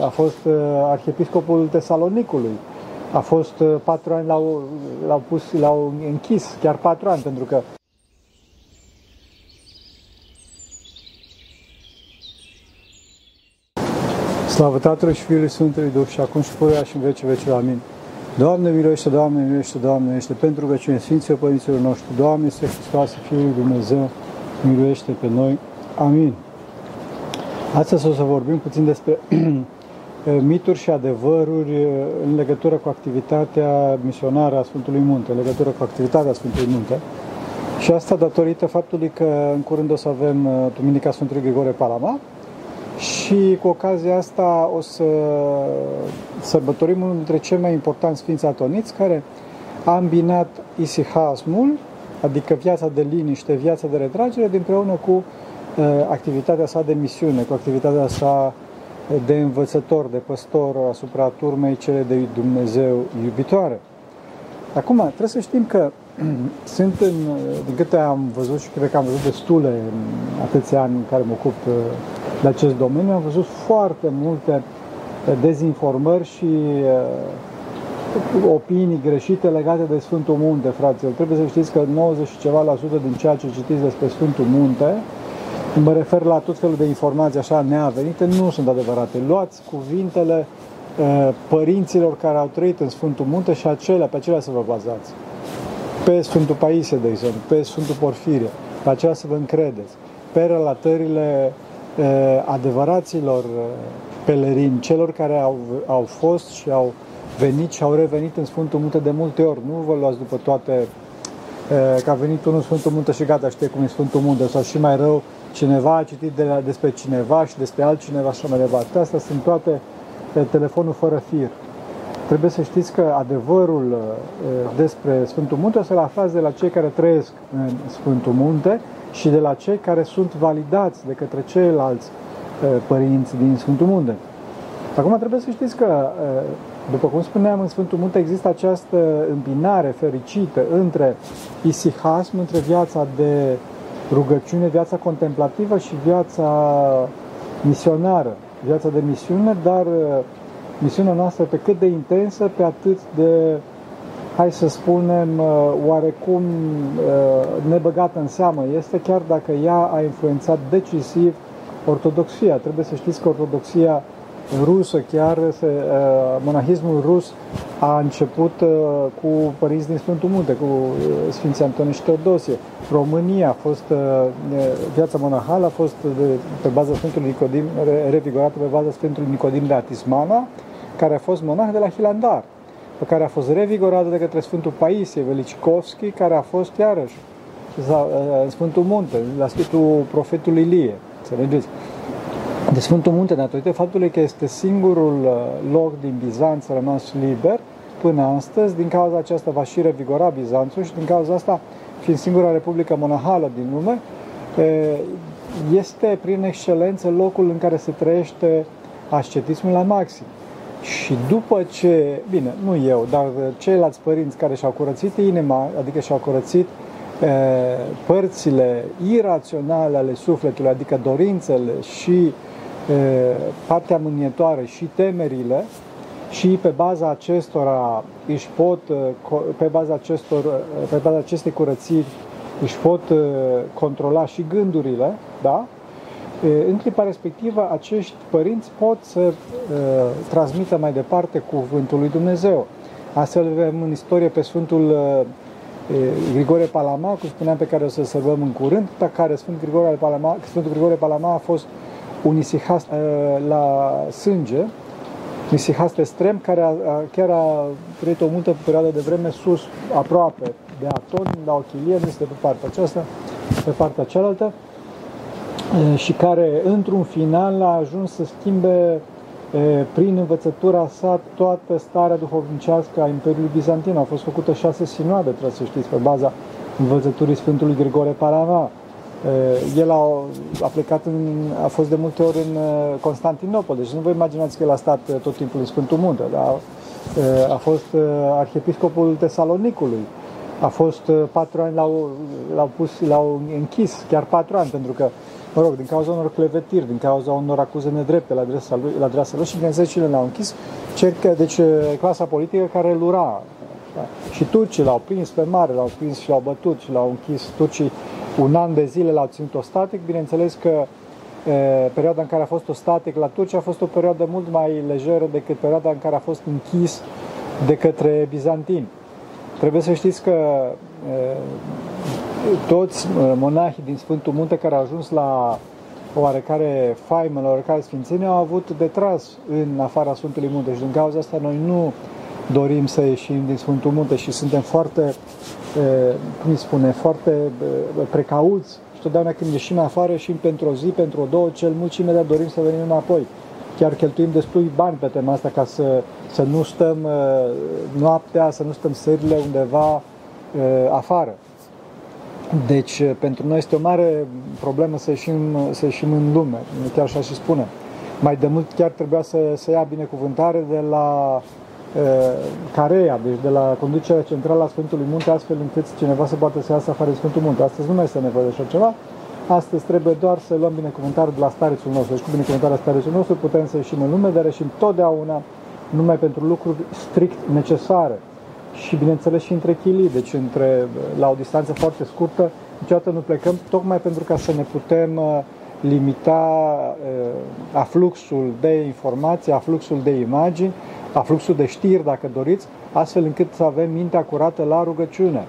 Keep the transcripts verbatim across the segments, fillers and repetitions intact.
A fost arhiepiscopul Tesalonicului, a fost patru ani, l-au pus, l-au închis, chiar patru ani, pentru că... Slavă Tatălui și Fiului Sfântului Duh și acum și pururea și în vece vecilor. Amin. Doamne miluiește, Doamne miluiește, Doamne miluiește, pentru veciune Sfinților Părinților noștri. Doamne este Hristos, Fiul lui Dumnezeu, miluiește pe noi. Amin. Astăzi o să vorbim puțin despre mituri și adevăruri în legătură cu activitatea misionară a Sfântului Munte, în legătură cu activitatea Sfântului Munte. Și asta datorită faptului că în curând o să avem Duminica Sfântului Grigore Palama și cu ocazia asta o să sărbătorim unul dintre cei mai importanți sfinți atoniți, care a îmbinat isihasmul, adică viața de liniște, viața de retragere, împreună cu activitatea sa de misiune, cu activitatea sa de învățător, de păstor asupra turmei cele de Dumnezeu iubitoare. Acum, trebuie să știm că sunt, în, din câte am văzut și cred că am văzut destule în atâția ani în care mă ocup de acest domeniu, am văzut foarte multe dezinformări și opinii greșite legate de Sfântul Munte, fraților. Trebuie să știți că nouăzeci și ceva la sută din ceea ce citiți despre Sfântul Munte, mă refer la tot felul de informații așa neavenite, nu sunt adevărate. Luați cuvintele uh, părinților care au trăit în Sfântul Munte și acelea, pe acelea să vă bazați. Pe Sfântul Paisie, de exemplu, pe Sfântul Porfirie, pe acelea să vă încredeți. Pe relatările uh, adevăraților uh, pelerini, celor care au, au fost și au venit și au revenit în Sfântul Munte de multe ori. Nu vă luați după toate uh, că a venit unul în Sfântul Munte și gata, știe cum e Sfântul Munte, sau și mai rău, cineva a citit de la, despre cineva și despre altcineva și așa mai departe. Astea sunt toate pe telefonul fără fir. Trebuie să știți că adevărul despre Sfântul Munte o să-l aflați de la cei care trăiesc în Sfântul Munte și de la cei care sunt validați de către ceilalți părinți din Sfântul Munte. Acum trebuie să știți că, după cum spuneam, în Sfântul Munte există această îmbinare fericită între isihasm, între viața de rugăciune, viața contemplativă și viața misionară, viața de misiune, dar misiunea noastră pe cât de intensă, pe atât de, hai să spunem, oarecum nebăgată în seamă este, chiar dacă ea a influențat decisiv ortodoxia. Trebuie să știți că ortodoxia rusă, chiar monahismul rus a început cu părinți din Sfântul Munte, cu Sfinții Antonie și Teodosie. România a fost, viața monahală a fost pe baza Sfântului Nicodim, revigorată pe baza Sfântului Nicodim de la Tismana, care a fost monah de la Hilandar, pe care a fost revigorată de către Sfântul Paisie Velichkovski, care a fost iarăși în Sfântul Munte, la Sfântul Profetului Ilie, înțelegeți? De Sfântul Munte, datorită faptului că este singurul loc din Bizanț rămas liber până astăzi, din cauza aceasta va și revigora Bizanțul și din cauza asta, fiind singura republică monahală din lume, este prin excelență locul în care se trăiește ascetismul la maxim. Și după ce, bine, nu eu, dar ceilalți părinți care și-au curățit inima, adică și-au curățit părțile iraționale ale sufletului, adică dorințele și partea mânietoare și temerile, și pe baza acestora își pot, pe baza acestor, pe baza acestei curățiri își pot controla și gândurile, da? În clipa respectivă, acești părinți pot să uh, transmită mai departe cuvântul lui Dumnezeu. Astfel avem în istorie pe Sfântul uh, Grigore Palama, cum spuneam, pe care o să-l sărbăm în curând, pe care Sfântul Grigore Palama, Sfântul Grigore Palama a fost un isihast la sânge, un isihast extrem, care a, a, chiar a trăit o multă perioadă de vreme sus, aproape de Aton, la Ochilie, nu este pe partea aceasta, pe partea cealaltă, e, și care, într-un final, a ajuns să schimbe e, prin învățătura sa toată starea duhovnicească a Imperiului Bizantin. Au fost făcute șase sinoade, trebuie să știți, pe baza învățăturii Sfântului Grigore Palama. El a, a plecat, în, a fost de multe ori în Constantinopol, deci nu vă imaginați că el a stat tot timpul în Sfântul Munte, dar a fost arhiepiscopul Tesalonicului, a fost patru ani, l-au pus, l-au închis, chiar patru ani, pentru că mă rog, din cauza unor clevetiri, din cauza unor acuze nedrepte la adresa lui, la adresa lui și bineînțeles l-au închis, cerca, deci clasa politică care îl ura. Și turcii l-au prins pe mare, l-au prins și l-au bătut și l-au închis. Turcii un an de zile l-au ținut ostatic, bineînțeles că e, perioada în care a fost ostatic la turci a fost o perioadă mult mai lejeră decât perioada în care a fost închis de către bizantini. Trebuie să știți că e, toți monahii din Sfântul Munte care au ajuns la oarecare faimă, la oarecare sfințenie, au avut de tras în afara Sfântului Munte și din cauza asta noi nu dorim să ieșim din Sfântul Munte și suntem foarte, cum îi spune, foarte precauți și totdeauna când ieșim afară și pentru o zi, pentru o două, cel mult și imediat dorim să venim înapoi. Chiar cheltuim destui bani pe tema asta ca să, să nu stăm noaptea, să nu stăm serile undeva afară. Deci, pentru noi este o mare problemă să ieșim, să ieșim în lume, chiar așa și spune. Mai de mult chiar trebuia să, să ia binecuvântare de la e, Carea, deci de la conducerea centrală a Sfântului Munte, astfel încât cineva să poată să iasă afară din Sfântul Munte. Astăzi nu mai este nevoie de așa ceva, astăzi trebuie doar să luăm binecuvântare de la starețul nostru. Deci cu binecuvântarea starețul nostru putem să ieșim în lume, dar ieșim totdeauna numai pentru lucruri strict necesare. Și bineînțeles și între chilii, deci între, la o distanță foarte scurtă, niciodată nu plecăm, tocmai pentru ca să ne putem limita uh, afluxul de informații, afluxul de imagini, afluxul de știri, dacă doriți, astfel încât să avem mintea curată la rugăciune.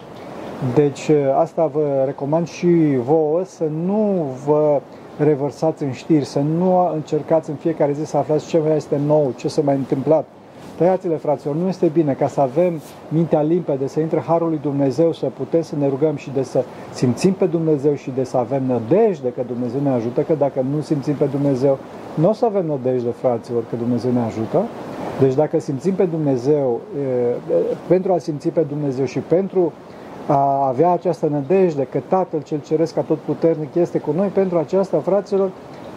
Deci uh, asta vă recomand și vouă, să nu vă revărsați în știri, să nu încercați în fiecare zi să aflați ce mai este nou, ce s-a mai întâmplat. Tăiați-le, fraților, nu este bine ca să avem mintea limpede, să intre harul lui Dumnezeu, să putem să ne rugăm și de să simțim pe Dumnezeu și de să avem nădejde că Dumnezeu ne ajută, că dacă nu simțim pe Dumnezeu, nu o să avem nădejde, fraților, că Dumnezeu ne ajută. Deci dacă simțim pe Dumnezeu, pentru a simți pe Dumnezeu și pentru a avea această nădejde că Tatăl cel Ceresc Atotputernic este cu noi, pentru aceasta, fraților,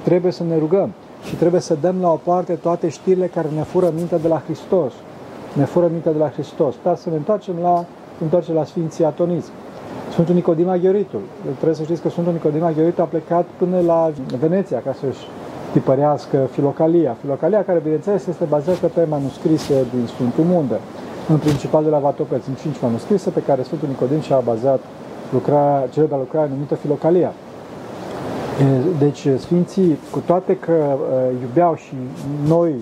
trebuie să ne rugăm. Și trebuie să dăm la o parte toate știrile care ne fură mintea de la Hristos. Ne fură mintea de la Hristos. Dar să ne întoarcem la, întoarcem la Sfinții Atoniți. Sfântul Nicodim Aghioritul. Trebuie să știți că Sfântul Nicodim Aghioritul a plecat până la Veneția ca să-și tipărească Filocalia. Filocalia care, bineînțeles, este bazată pe manuscrise din Sfântul Munte. În principal de la Vatopedi. Sunt cinci manuscrise pe care Sfântul Nicodim și-a bazat lucrarea, celebra lucrare numită Filocalia. Deci Sfinții, cu toate că uh, iubeau și noi, uh,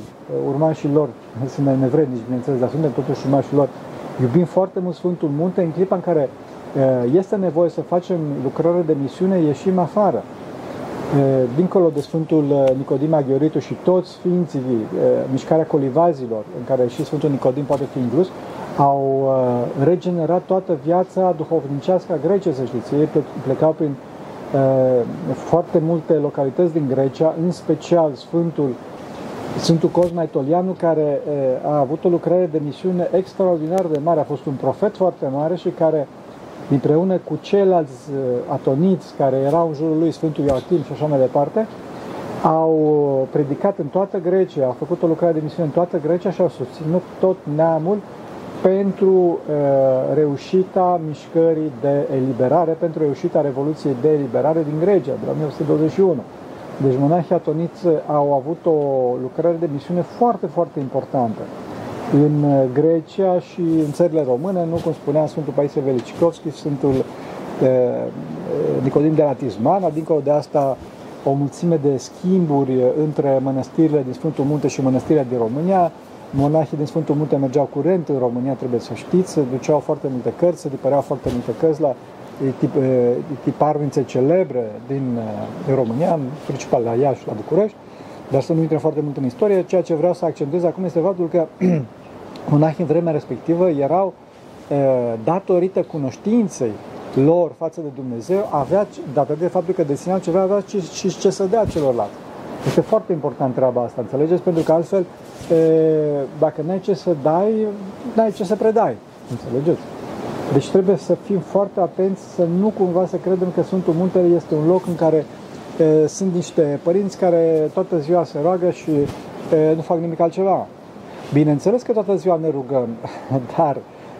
urmașii lor, suntem nevrednici, bineînțeles, dar suntem totuși urmașii lor, iubim foarte mult Sfântul Munte, în clipa în care uh, este nevoie să facem lucrare de misiune, ieșim afară. Uh, dincolo de Sfântul Nicodim Aghioritu și toți Sfinții, uh, mișcarea colivazilor, în care și Sfântul Nicodim poate fi inclus, au uh, regenerat toată viața duhovnicească a Greciei, să știți. Ei plecau prin foarte multe localități din Grecia, în special Sfântul, Sfântul Cosmaitolianu, care a avut o lucrare de misiune extraordinar de mare, a fost un profet foarte mare și care, împreună cu ceilalți atoniți care erau în jurul lui, Sfântul Ioachim și așa mai departe, au predicat în toată Grecia, au făcut o lucrare de misiune în toată Grecia și au susținut tot neamul pentru uh, reușita mișcării de eliberare, pentru reușita Revoluției de eliberare din Grecia, de la o mie opt sute douăzeci și unu. Deci monahii atoniți au avut o lucrare de misiune foarte, foarte importantă în Grecia și în țările române, nu cum spunea Sfântul Paisie Velichkovski, Sfântul uh, Nicodim de la Tismana, dincolo de asta o mulțime de schimburi între mănăstirile din Sfântul Munte și mănăstirea din România. Monahii din Sfântul Munte mergeau curent în România, trebuie să știți, se duceau foarte multe cărți, se dipăreau foarte multe cărți la tip, tiparnițe celebre din, din România, în principal la Iași, la București, dar să nu intre foarte mult în istorie. Ceea ce vreau să accentuez acum este faptul că monahii în vremea respectivă erau, datorită cunoștinței lor față de Dumnezeu, avea, datorită faptul că dețineau ceva, aveau și ce, ce, ce să dea celorlalți. Este foarte important treaba asta, înțelegeți? Pentru că altfel, e, dacă n-ai ce să dai, n-ai ce să predai, înțelegeți? Deci trebuie să fim foarte atenți, să nu cumva să credem că Sfântul Muntele este un loc în care e, sunt niște părinți care toată ziua se roagă și e, nu fac nimic altceva. Bineînțeles că toată ziua ne rugăm, dar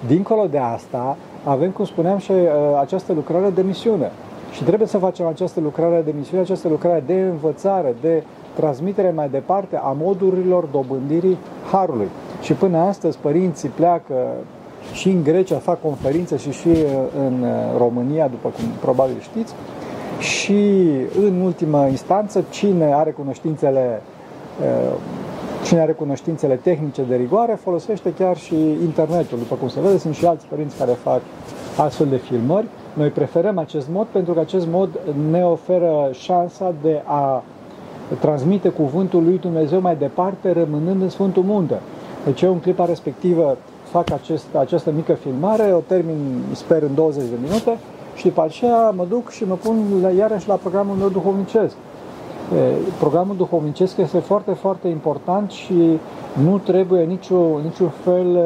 dincolo de asta avem, cum spuneam, și e, această lucrare de misiune. Și trebuie să facem această lucrare de misiune, această lucrare de învățare, de transmitere mai departe a modurilor dobândirii Harului. Și până astăzi părinții pleacă și în Grecia, fac conferințe și și în România, după cum probabil știți, și în ultimă instanță cine are cunoștințele Cine are cunoștințele tehnice de rigoare folosește chiar și internetul. După cum se vede, sunt și alți părinți care fac astfel de filmări. Noi preferăm acest mod pentru că acest mod ne oferă șansa de a transmite cuvântul lui Dumnezeu mai departe, rămânând în Sfântul Munte. Deci eu în clipa respectivă fac acest, această mică filmare, o termin, sper, în douăzeci de minute și după aceea mă duc și mă pun la, iarăși la programul meu duhovnicesc. Programul duhovnicesc este foarte, foarte important și nu trebuie niciun, niciun fel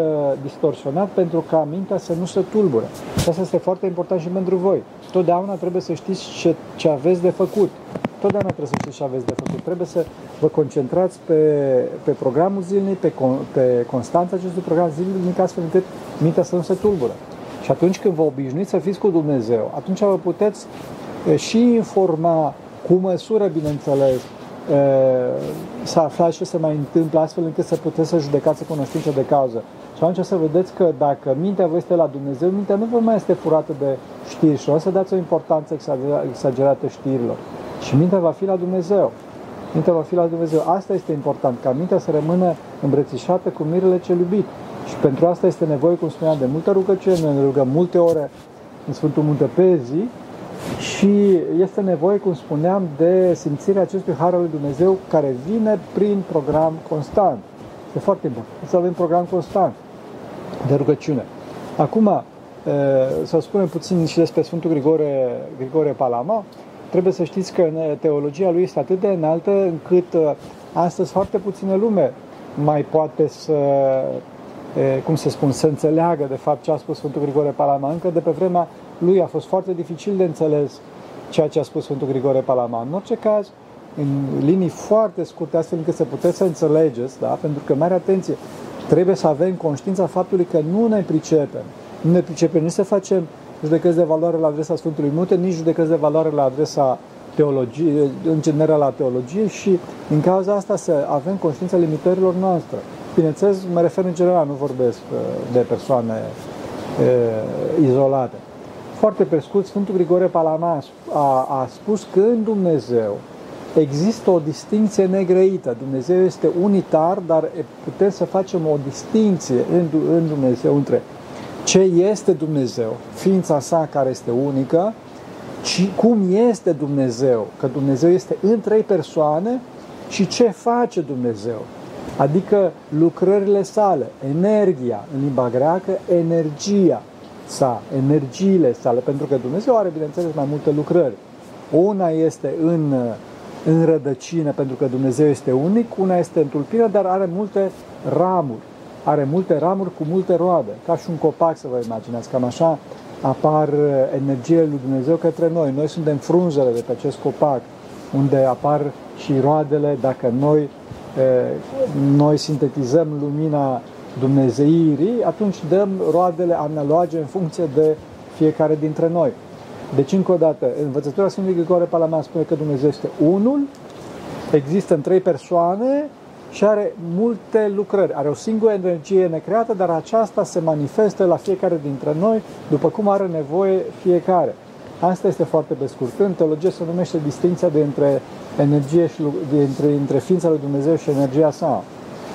distorsionat pentru ca mintea să nu se tulbure. Și asta este foarte important și pentru voi. Totdeauna trebuie să știți ce, ce aveți de făcut. Totdeauna trebuie să știți ce aveți de făcut. Trebuie să vă concentrați pe, pe programul zilnic, pe, pe constanța acestui program zilnic, astfel încât mintea să nu se tulbure. Și atunci când vă obișnuiți să fiți cu Dumnezeu, atunci vă puteți și informa cu măsură, bineînțeles, să aflați ce se mai întâmplă, astfel încât să puteți să judecați cunoștință de cauză. Și atunci să vedeți că dacă mintea vă este la Dumnezeu, mintea nu vă mai este furată de știri și o să dați o importanță exagerată știrilor. Și mintea va fi la Dumnezeu. Mintea va fi la Dumnezeu. Asta este important, ca mintea să rămână îmbrățișată cu mirele cel iubit. Și pentru asta este nevoie, cum spuneam, de multă rugăciune. Ne rugăm multe ore în Sfântul Munte pe zi. Și este nevoie, cum spuneam, de simțirea acestui har al lui Dumnezeu care vine prin program constant. Este foarte important să avem program constant de rugăciune. Acum, să spunem puțin și despre Sfântul Grigore, Grigore Palama. Trebuie să știți că teologia lui este atât de înaltă încât astăzi foarte puțină lume mai poate să, cum să spun, să înțeleagă de fapt ce a spus Sfântul Grigore Palama. Încă de pe vremea lui a fost foarte dificil de înțeles ceea ce a spus Sfântul Grigore Palama. În orice caz, în linii foarte scurte, astfel încât să puteți să înțelegeți, da? Pentru că, mare atenție, trebuie să avem conștiința faptului că nu ne pricepem. Nu ne pricepem nici să facem judecăți de valoare la adresa Sfântului Munte, nici judecăți de valoare la adresa teologiei, în general la teologie, și din cauza asta să avem conștiința limitărilor noastre. Bineînțeles, mă refer în general, nu vorbesc de persoane e, izolate. Foarte pe scurt, Sfântul Grigore Palama a, a spus că în Dumnezeu există o distinție negrăită. Dumnezeu este unitar, dar putem să facem o distinție în, în Dumnezeu între ce este Dumnezeu, ființa sa care este unică, și cum este Dumnezeu, că Dumnezeu este în trei persoane, și ce face Dumnezeu, adică lucrările sale, energia, în limba greacă, energia sa, energiile sale, pentru că Dumnezeu are, bineînțeles, mai multe lucrări. Una este în, în rădăcină, pentru că Dumnezeu este unic, una este în tulpină, dar are multe ramuri. Are multe ramuri cu multe roade, ca și un copac, să vă imaginați, cam așa apar energiile lui Dumnezeu către noi. Noi suntem frunzele de pe acest copac, unde apar și roadele, dacă noi, noi sintetizăm lumina dumnezeirii, atunci dăm roadele analoage în funcție de fiecare dintre noi. Deci, încă o dată, învățătura Sfântului Grigore Palama spune că Dumnezeu este unul, există în trei persoane și are multe lucrări. Are o singură energie necreată, dar aceasta se manifestă la fiecare dintre noi după cum are nevoie fiecare. Asta este foarte pe scurt. În teologie se numește distinția dintre energie și dintre, dintre ființa lui Dumnezeu și energia sa.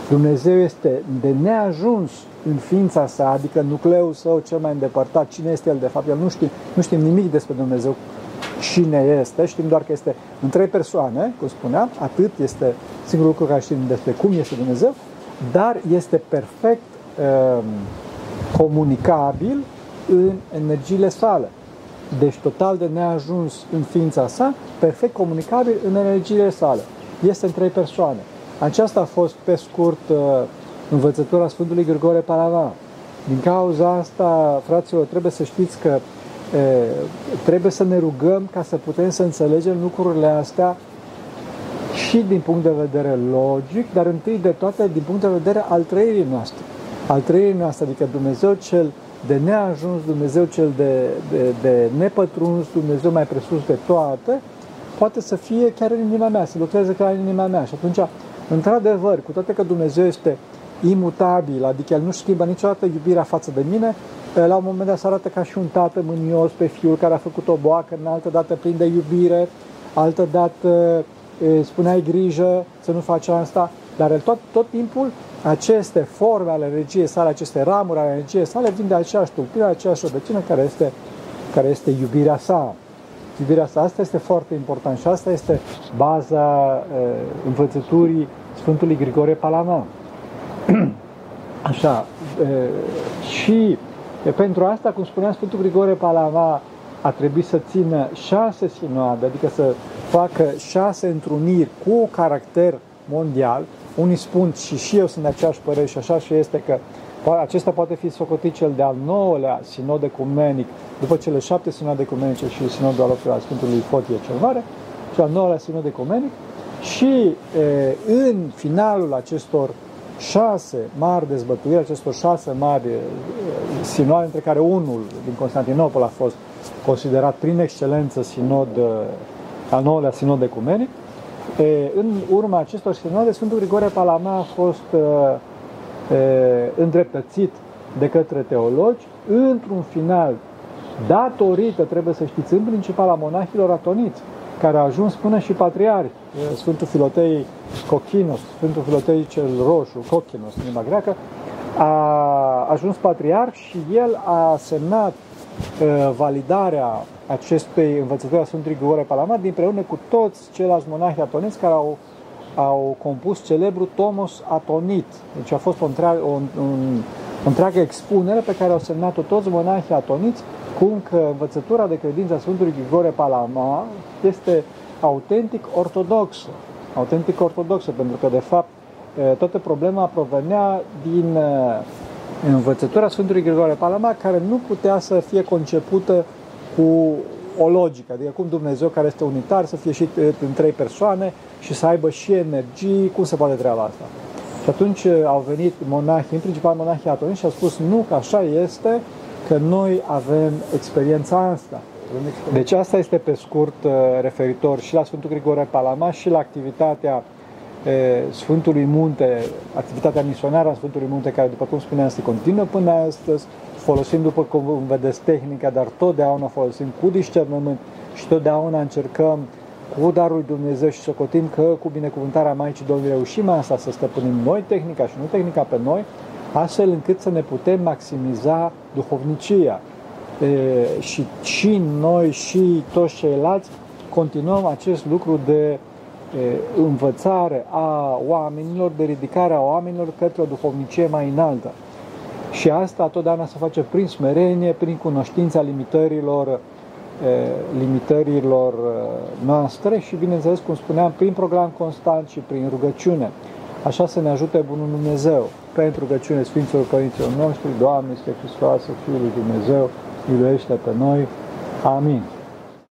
Dumnezeu este de neajuns în ființa sa, adică nucleul său cel mai îndepărtat. Cine este El de fapt? El nu știm, nu știm nimic despre Dumnezeu, cine este, știm doar că este în trei persoane, cum spuneam, atât este singurul lucru care știm despre cum este Dumnezeu, dar este perfect um, comunicabil în energiile sale. Deci total de neajuns în ființa sa, perfect comunicabil în energiile sale. Este în trei persoane. Aceasta a fost, pe scurt, învățătura Sfântului Grigore Palama. Din cauza asta, fraților, trebuie să știți că e, trebuie să ne rugăm ca să putem să înțelegem lucrurile astea și din punct de vedere logic, dar întâi de toate din punct de vedere al trăirii noastre. Al trăirii noastre, adică Dumnezeu cel de neajuns, Dumnezeu cel de, de, de nepătruns, Dumnezeu mai presus de toate, poate să fie chiar în inima mea, să lucreze chiar în inima mea. Și atunci, într-adevăr, cu toate că Dumnezeu este imutabil, adică El nu schimbă niciodată iubirea față de mine, la un moment dat se arată ca și un tată mânios pe fiul care a făcut o boacă, în altă dată plin de iubire, altă dată spuneai grijă să nu faci asta, dar tot, tot timpul aceste forme ale regiei sale, aceste ramuri ale regiei sale vin de aceeași tulpină, aceeași rădăcină care este, care este iubirea sa. Iubirea sa, asta este foarte important și asta este baza uh, învățăturii Sfântului Grigore Palama. Așa, uh, și uh, pentru asta, cum spunea Sfântul Grigore Palama, a trebuit să țină șase sinoade, adică să facă șase întruniri cu caracter mondial. Unii spun și și eu sunt de aceeași părere și așa și este că acesta poate fi socotit cel de-al nouălea sinod ecumenic, după cele șapte sinode ecumenice și sinodul al optulea al Sfântului Fotie cel Mare, și al nouălea sinod ecumenic. Și e, în finalul acestor șase mari dezbătuiri, acestor șase mari sinoade, între care unul din Constantinopol a fost considerat prin excelență sinod, al nouălea sinod ecumenic, e, în urma acestor sinode, Sfântul Grigore Palama a fost e, îndreptățit de către teologi, într-un final, datorită, trebuie să știți, în principal a monahilor atoniți, care a ajuns până și patriarhi, Sfântul Filotei Kokkinos, Sfântul Filotei cel Roșu, Kokkinos, în limba greacă, a ajuns patriarh și el a semnat validarea acestei învățături a Sfântului Grigore Palama, dinpreună cu toți ceilalți monahi atoniți care au au compus celebrul Tomos Atonit. Deci a fost o întreagă, o, un, o întreagă expunere pe care au semnat-o toți monahii atoniți, cum că învățătura de credință a Sfântului Grigore Palama este autentic ortodoxă. Autentic ortodoxă, pentru că, de fapt, toată problema provenea din învățătura Sfântului Grigore Palama, care nu putea să fie concepută cu o logică, adică cum Dumnezeu, care este unitar, să fie și în trei persoane și să aibă și energii, cum se poate treaba asta? Și atunci au venit monahii, în principal monahii atonici, și au spus, nu, că așa este, că noi avem experiența asta. Deci asta este pe scurt referitor și la Sfântul Grigore Palama și la activitatea Sfântului Munte, activitatea misionară a Sfântului Munte, care, după cum spuneam, se continuă până astăzi, folosind, după cum vedeți, tehnica, dar totdeauna folosim cu discernământ și totdeauna încercăm cu darul lui Dumnezeu și socotim că cu binecuvântarea Maicii Domnului reușim asta, să stăpânim noi tehnica și nu tehnica pe noi, astfel încât să ne putem maximiza duhovnicia. E, și, și noi și toți ceilalți continuăm acest lucru de e, învățare a oamenilor, de ridicare a oamenilor către o duhovnicie mai înaltă. Și asta totdeauna se face prin smerenie, prin cunoștința limitărilor, limitărilor noastre și, bineînțeles, cum spuneam, prin program constant și prin rugăciune. Așa să ne ajute Bunul Dumnezeu. Pentru rugăciune Sfinților Părinților noștri, Doamne, este Hristoasă, Fiul lui Dumnezeu, iubește pe noi. Amin.